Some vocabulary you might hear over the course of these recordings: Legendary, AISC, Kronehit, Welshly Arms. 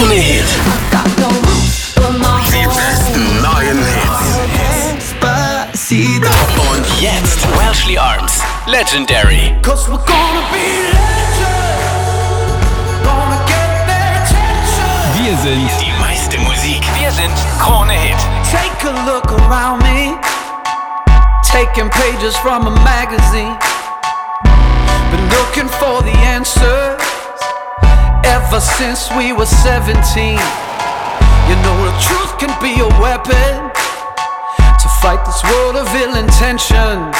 Kronehit. Die besten neuen Hits. Und jetzt Welshly Arms, Legendary. Wir sind die meiste Musik. Wir sind Kronehit. Take a look around me. Taking pages from a magazine. Been looking for the answers ever since we were 17. You know the truth can be a weapon to fight this world of ill intentions.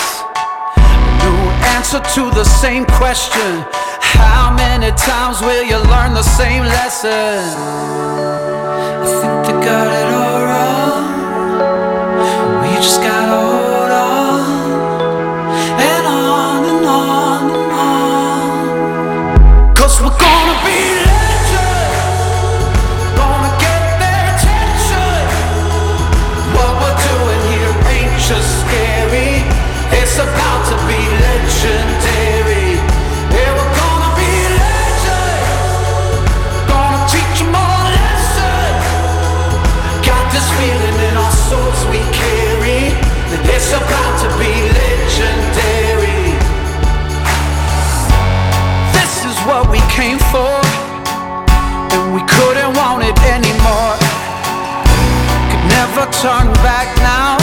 A new answer to the same question. How many times will you learn the same lesson? I think they got it all wrong. We just gotta hold on and on and on and on. 'Cause we're gonna be legends, gonna get their attention. What we're doing here ain't just scary. It's about to be legendary. Feeling in our souls we carry that it's about to be legendary. This is what we came for, and we couldn't want it anymore. Could never turn back now.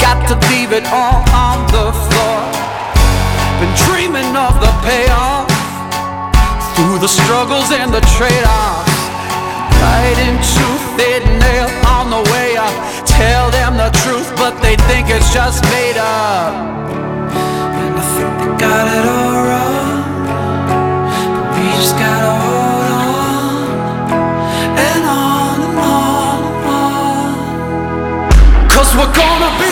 Got to leave it all on the floor. Been dreaming of the payoff through the struggles and the trade-offs. Fighting tooth and nail on the way up. Tell them the truth, but they think it's just made up. And I think they got it all wrong, but we just gotta hold on and on and on and on. 'Cause we're gonna be